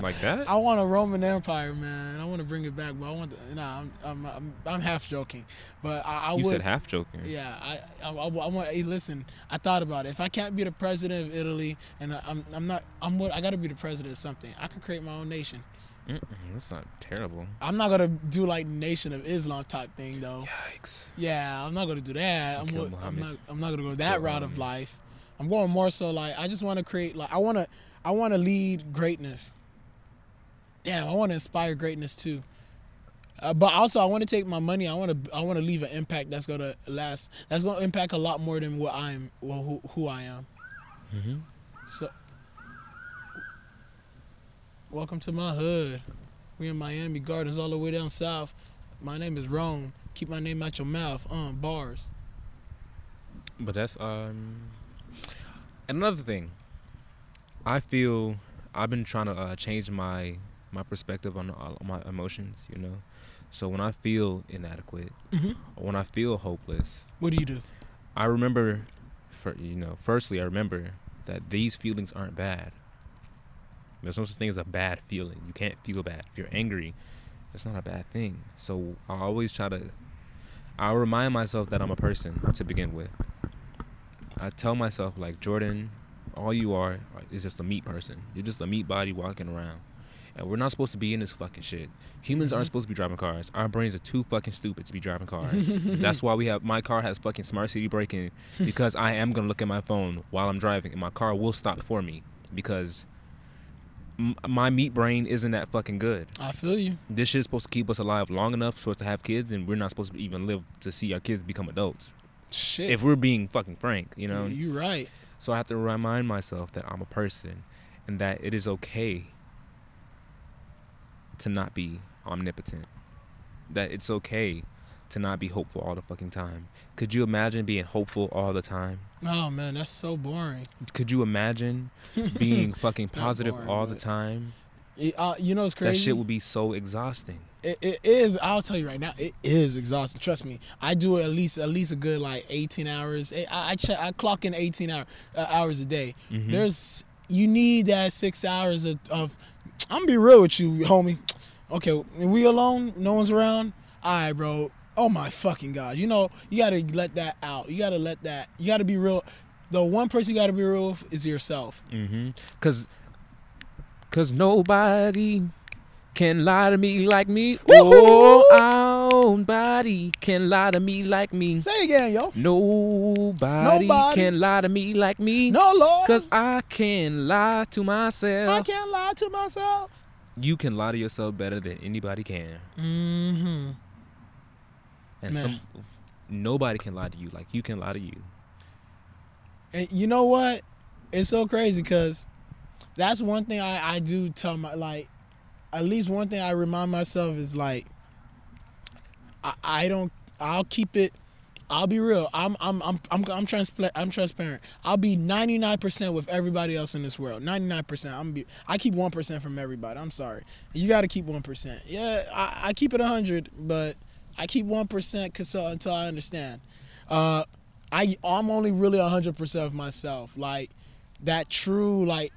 like that. I want a Roman Empire, man. I want to bring it back, but I want. To, nah, I'm, I'm I'm I'm half joking, but I, I you would. You said half joking. Yeah, I I, I, I want. Hey, listen, I thought about it. If I can't be the president of Italy, and I, I'm I'm not, I'm what I got to be the president of something. I could create my own nation. Mm-mm, that's not terrible. I'm not gonna do like Nation of Islam type thing though. Yikes. Yeah, I'm not gonna do that. I'm, what, I'm not I'm not gonna go that Go route on. of life. I'm going more so like I just want to create like I want to I want to lead greatness. Damn, I want to inspire greatness too. Uh, but also I want to take my money. I want to I want to leave an impact that's going to last. That's going to impact a lot more than what I'm well who, who I am. Mm-hmm. So welcome to my hood. We in Miami Gardens all the way down south. My name is Rome. Keep my name out your mouth. Um bars. But that's um another thing, I feel I've been trying to uh, change my my perspective on all my emotions, you know. So when I feel inadequate, mm-hmm. or when I feel hopeless, what do you do? I remember, for you know, firstly, I remember that these feelings aren't bad. There's no such thing as a bad feeling. You can't feel bad. If you're angry, that's not a bad thing. So I always try to, I remind myself that I'm a person to begin with. I tell myself, like, Jordan, all you are is just a meat person. You're just a meat body walking around. And we're not supposed to be in this fucking shit. Humans mm-hmm. aren't supposed to be driving cars. Our brains are too fucking stupid to be driving cars. That's why we have, my car has fucking smart city braking, because I am going to look at my phone while I'm driving, and my car will stop for me because m- my meat brain isn't that fucking good. I feel you. This shit's supposed to keep us alive long enough for us to have kids, and we're not supposed to even live to see our kids become adults. Shit. If we're being fucking frank, you know? Yeah, you're right. So I have to remind myself that I'm a person and that it is okay to not be omnipotent. That it's okay to not be hopeful all the fucking time. Could you imagine being hopeful all the time? Oh, man, that's so boring. Could you imagine being fucking positive boring, all the time? It, uh, you know, it's crazy. That shit would be so exhausting. It, it is. I'll tell you right now, it is exhausting. Trust me. I do it at least at least a good like eighteen hours. I I, check, I clock in eighteen hour, uh, hours a day. Mm-hmm. There's you need that six hours of, of. I'm gonna be real with you, homie. Okay, we alone. No one's around. All right, bro. Oh my fucking God. You know, you gotta let that out. You gotta let that. You gotta be real. The one person you gotta be real with is yourself. Mm-hmm. Cause. Cause nobody can lie to me like me. Woo-hoo! Oh, nobody can lie to me like me. Say again, yo. Nobody, nobody can lie to me like me. No, Lord. Cause I can lie to myself. I can't lie to myself. You can lie to yourself better than anybody can. Mm-hmm. And Man. some nobody can lie to you like you can lie to you. And you know what? It's so crazy because that's one thing I, I do tell my, like, at least one thing I remind myself is, like, I, I don't, I'll keep it, I'll be real. I'm, I'm, I'm, I'm, I'm, transpa- I'm transparent. I'll be ninety-nine percent with everybody else in this world. ninety-nine percent. I'm be, I keep one percent from everybody. I'm sorry. You got to keep one percent. Yeah, I, I keep it one hundred, but I keep one percent cause, so, until I understand. Uh, I, I'm only really one hundred percent of myself. Like, that true, like,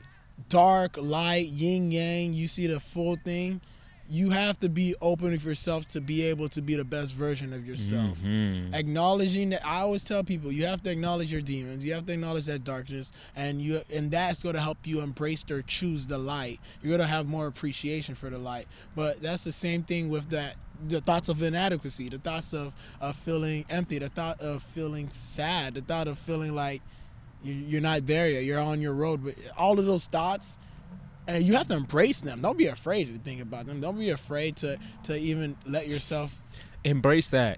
dark, light, yin, yang, you see the full thing. You have to be open with yourself to be able to be the best version of yourself. Mm-hmm. Acknowledging that, I always tell people, you have to acknowledge your demons. You have to acknowledge that darkness, and you and that's going to help you embrace or choose the light. You're going to have more appreciation for the light. But that's the same thing with that. The thoughts of inadequacy, the thoughts of, of feeling empty, the thought of feeling sad, the thought of feeling like you're not there yet. You're on your road. But all of those thoughts, and you have to embrace them. Don't be afraid to think about them. Don't be afraid to, to even let yourself embrace that.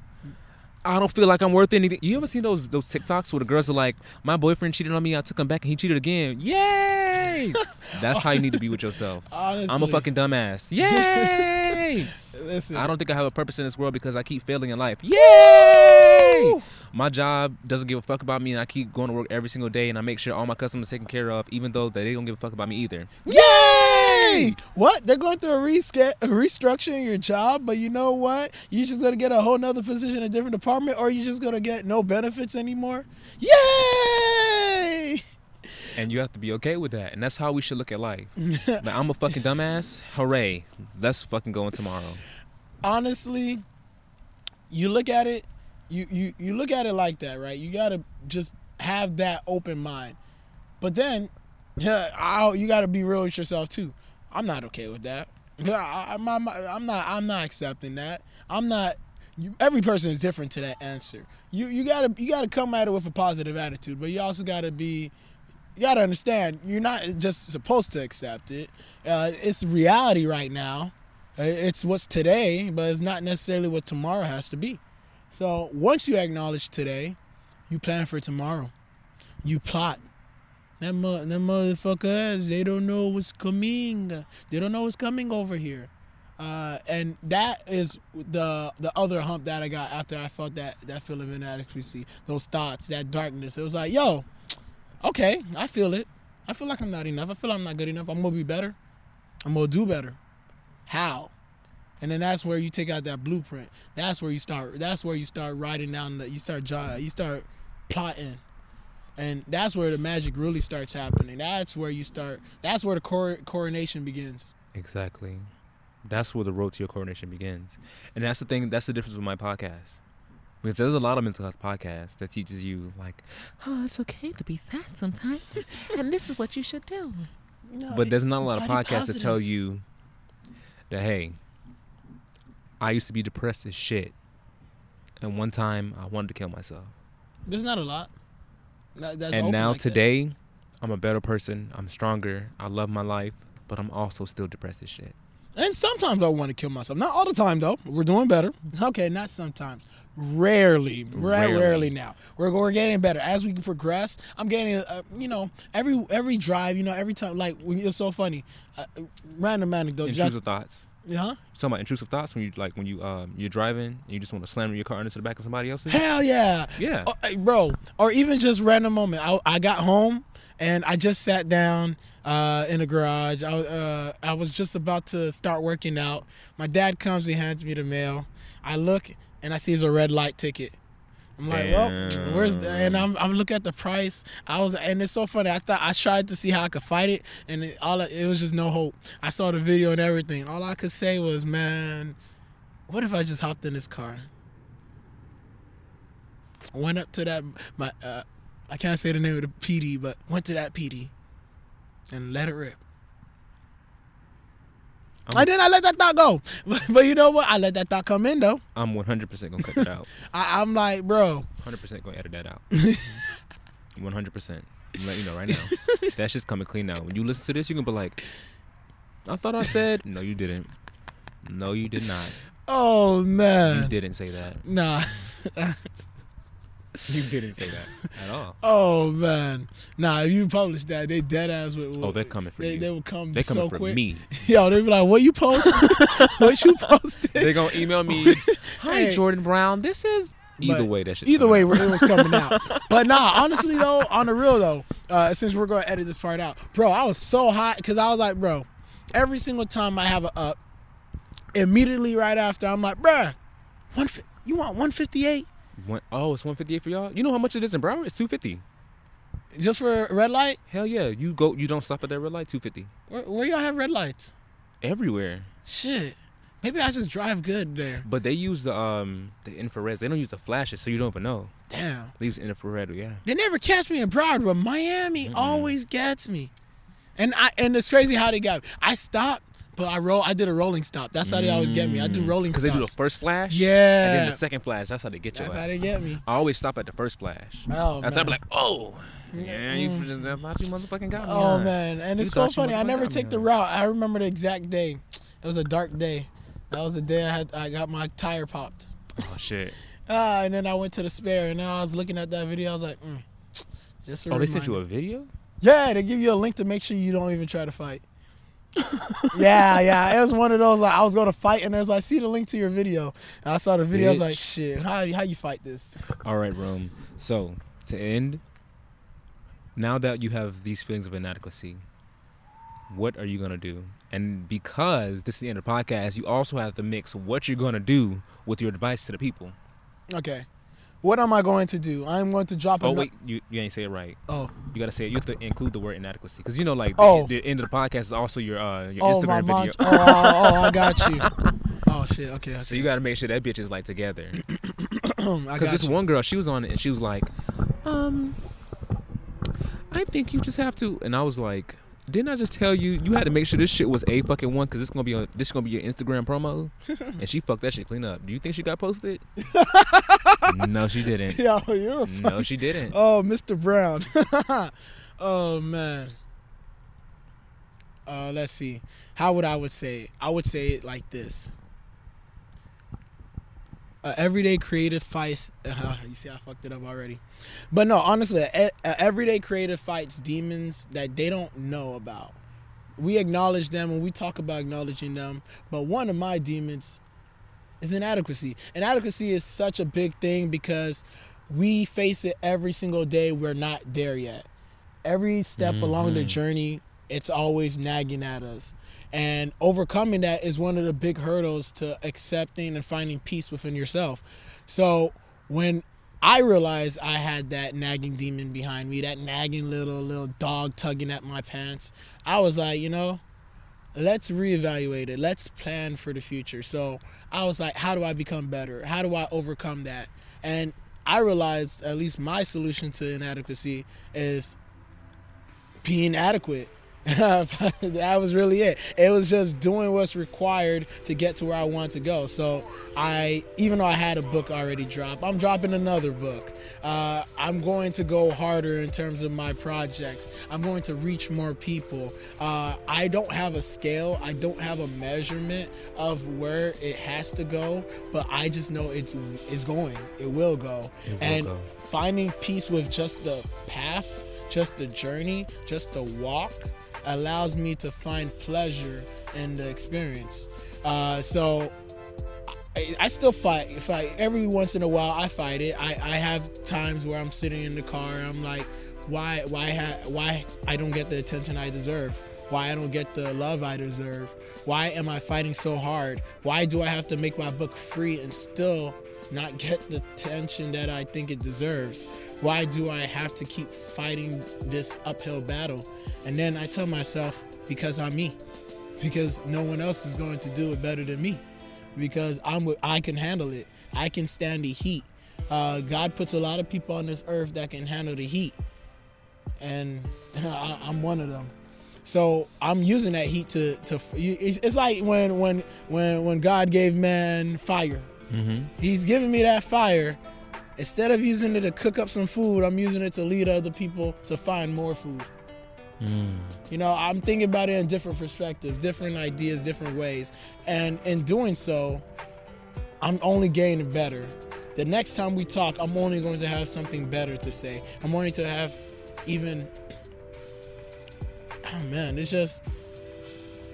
I don't feel like I'm worth anything. You ever seen those those TikToks where the girls are like, my boyfriend cheated on me. I took him back and he cheated again. Yay! That's how you need to be with yourself. Honestly. I'm a fucking dumbass. Yay! Listen. I don't think I have a purpose in this world because I keep failing in life. Yay! Woo! My job doesn't give a fuck about me, and I keep going to work every single day, and I make sure all my customers are taken care of, even though they don't give a fuck about me either. Yay! What? They're going through a, resca- a restructuring your job, but you know what? You're just going to get a whole nother position in a different department, or you're just going to get no benefits anymore? Yay! And you have to be okay with that, and that's how we should look at life. Like, I'm a fucking dumbass. Hooray. Let's fucking go in tomorrow. Honestly, you look at it, You, you you look at it like that, right? You gotta just have that open mind, but then, yeah, I'll, you gotta be real with yourself too. I'm not okay with that. I, I'm, I'm, I'm not. I'm not accepting that. I'm not. You, every person is different to that answer. You you gotta you gotta come at it with a positive attitude, but you also gotta be. You gotta understand. You're not just supposed to accept it. Uh, it's reality right now. It's what's today, but it's not necessarily what tomorrow has to be. So once you acknowledge today, you plan for tomorrow. You plot. That mo- them motherfuckers, they don't know what's coming. They don't know what's coming over here. Uh, and that is the the other hump that I got after I felt that, that feeling of inadequacy, those thoughts, that darkness. It was like, yo, okay, I feel it. I feel like I'm not enough. I feel like I'm not good enough. I'm going to be better. I'm going to do better. How? And then that's where you take out that blueprint. That's where you start. That's where you start writing down. The, you start jog, You start plotting, and that's where the magic really starts happening. That's where you start. That's where the cor- coronation begins. Exactly. That's where the road to your coronation begins. And that's the thing. That's the difference with my podcast. Because there's a lot of mental health podcasts that teaches you like, oh, it's okay to be sad sometimes, and this is what you should do. You know, but there's not a lot of podcasts that tell you that hey, I used to be depressed as shit, and one time I wanted to kill myself. There's not a lot. That's and now like today, that. I'm a better person. I'm stronger. I love my life, but I'm also still depressed as shit. And sometimes I want to kill myself. Not all the time, though. We're doing better. Okay, not sometimes. Rarely, rarely, rarely now. We're we're getting better as we progress. I'm getting, uh, you know, every every drive, you know, every time. Like, it's so funny. Uh, random anecdote. Intrusive thoughts. Yeah. Uh-huh. You talking about intrusive thoughts when you like when you um you're driving and you just want to slam your car into the back of somebody else's. Hell yeah. Yeah. Or, hey, bro, or even just random moment. I I got home and I just sat down. Uh, in the garage, I, uh, I was just about to start working out. My dad comes, he hands me the mail. I look and I see it's a red light ticket. I'm like, well, where's the, and I'm I'm looking at the price. I was, and it's so funny. I thought I tried to see how I could fight it, and it, all it was just no hope. I saw the video and everything. All I could say was, man, what if I just hopped in this car? I went up to that my uh, I can't say the name of the P D, but went to that P D. And let it rip. I'm, I did not let that thought go. But, but you know what? I let that thought come in, though. I'm one hundred percent going to cut it out. I, I'm like, bro. one hundred percent going to edit that out. one hundred percent. I'm letting you know right now. That shit's coming clean now. When you listen to this, you can be like, I thought I said. No, you didn't. No, you did not. Oh, man. You didn't say that. Nah. You didn't say that at all. Oh man, nah. If you publish that, they dead ass would. Oh, they're coming for they, you. They would come. They coming so for quick. Me. Yo, they be like, "What you post? What you posted?" They gonna email me. Hi, hey. Jordan Brown. This is. Either but way, that shit. Either way, out. It was coming out. But nah, honestly though, on the real though, uh, since we're gonna edit this part out, bro, I was so hot because I was like, bro, every single time I have a up, immediately right after, I'm like, bruh, one. You want one fifty-eight? One, oh, it's one fifty-eight for y'all. You know how much it is in Broward? It's two fifty. Just for red light? Hell yeah! You go. You don't stop at that red light. two fifty. Where, where y'all have red lights? Everywhere. Shit. Maybe I just drive good there. But they use the um the infrareds. They don't use the flashes, so you don't even know. Damn. They use infrared. Yeah. They never catch me in Broward, but Miami mm-hmm. always gets me. And I and it's crazy how they got me. I stopped. But I roll. I did a rolling stop. That's how they always get me. I do rolling stops. Because they do the first flash? Yeah. And then the second flash. That's how they get you. That's ass. How they get me. I always stop at the first flash. Oh, man. I'm like, oh. Yeah, you, I thought you motherfucking got me. Oh, man. And it's so funny. I never take the route. I remember the exact day. It was a dark day. That was the day I had. I got my tire popped. Oh, shit. uh, and then I went to the spare. And then I was looking at that video. I was like, mm. Just a reminder. Oh, they sent you a video? Yeah, they give you a link to make sure you don't even try to fight. yeah, yeah. It was one of those like I was gonna fight and I was like, see the link to your video. And I saw the video, bitch. I was like, shit, how how you fight this? All right, Rome. So to end, now that you have these feelings of inadequacy, what are you gonna do? And because this is the end of the podcast, you also have to mix what you're gonna do with your advice to the people. Okay. What am I going to do? I'm going to drop a... Oh, wait. You, you ain't say it right. Oh. You got to say it. You have to include the word inadequacy. Because, you know, like, the, oh. the end of the podcast is also your uh, your oh, Instagram video. Oh, oh, oh, I got you. Oh, shit. Okay. okay. So you got to make sure that bitch is, like, together. Because this you. one girl, she was on it, and she was like, um, I think you just have to... And I was like, didn't I just tell you you had to make sure this shit was a fucking one because this gonna be on, this gonna be your Instagram promo? And she fucked that shit clean up. Do you think she got posted? No, she didn't. Yo, you're a fuck. No, she didn't. Oh, Mister Brown. Oh man. Uh, let's see. How would I would say it? I would say it like this. Uh, everyday creative fights. Uh, you see, I fucked it up already. But no, honestly, a, a everyday creative fights demons that they don't know about. We acknowledge them and we talk about acknowledging them. But one of my demons is inadequacy. Inadequacy is such a big thing because we face it every single day. We're not there yet. Every step mm-hmm. along the journey, it's always nagging at us. And overcoming that is one of the big hurdles to accepting and finding peace within yourself. So when I realized I had that nagging demon behind me, that nagging little little dog tugging at my pants, I was like, you know, let's reevaluate it. Let's plan for the future. So I was like, how do I become better? How do I overcome that? And I realized at least my solution to inadequacy is being adequate. That was really it. It was just doing what's required to get to where I want to go. So I, even though I had a book already dropped, I'm dropping another book. Uh, I'm going to go harder in terms of my projects. I'm going to reach more people. Uh, I don't have a scale. I don't have a measurement of where it has to go, but I just know it's it's going. It will go. It will and go. Finding peace with just the path, just the journey, just the walk, allows me to find pleasure in the experience. Uh, so I, I still fight. fight. Every once in a while, I fight it. I, I have times where I'm sitting in the car and I'm like, why, why, ha- why I don't get the attention I deserve? Why I don't get the love I deserve? Why am I fighting so hard? Why do I have to make my book free and still not get the attention that I think it deserves? Why do I have to keep fighting this uphill battle? And then I tell myself, because I'm me, because no one else is going to do it better than me, because I'm I can handle it. I can stand the heat. Uh, God puts a lot of people on this earth that can handle the heat, and I, I'm one of them. So I'm using that heat to to. It's like when when when when God gave man fire. Mm-hmm. He's giving me that fire. Instead of using it to cook up some food, I'm using it to lead other people to find more food. Mm. You know, I'm thinking about it in different perspectives, different ideas, different ways. And in doing so, I'm only getting better. The next time we talk, I'm only going to have something better to say. I'm only to have even, oh man, it's just,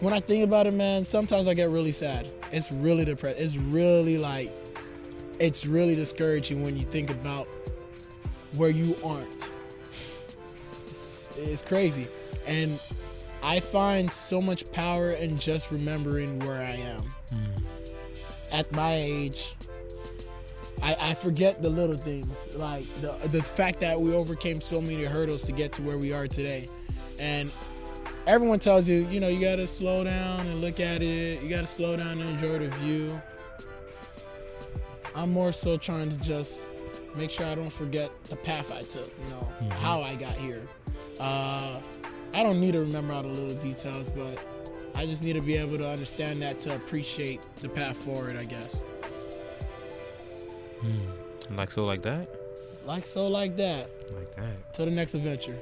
when I think about it, man, sometimes I get really sad. It's really depressing. It's really like, it's really discouraging when you think about where you aren't. It's crazy. And I find so much power in just remembering where I am. Mm. At my age, I, I forget the little things, like the, the fact that we overcame so many hurdles to get to where we are today. And everyone tells you, you know, you got to slow down and look at it. You got to slow down and enjoy the view. I'm more so trying to just make sure I don't forget the path I took, you know, mm-hmm. how I got here. Uh, I don't need to remember all the little details, but I just need to be able to understand that to appreciate the path forward, I guess. Mm. Like so, like that? Like so, like that. Like that. Till the next adventure.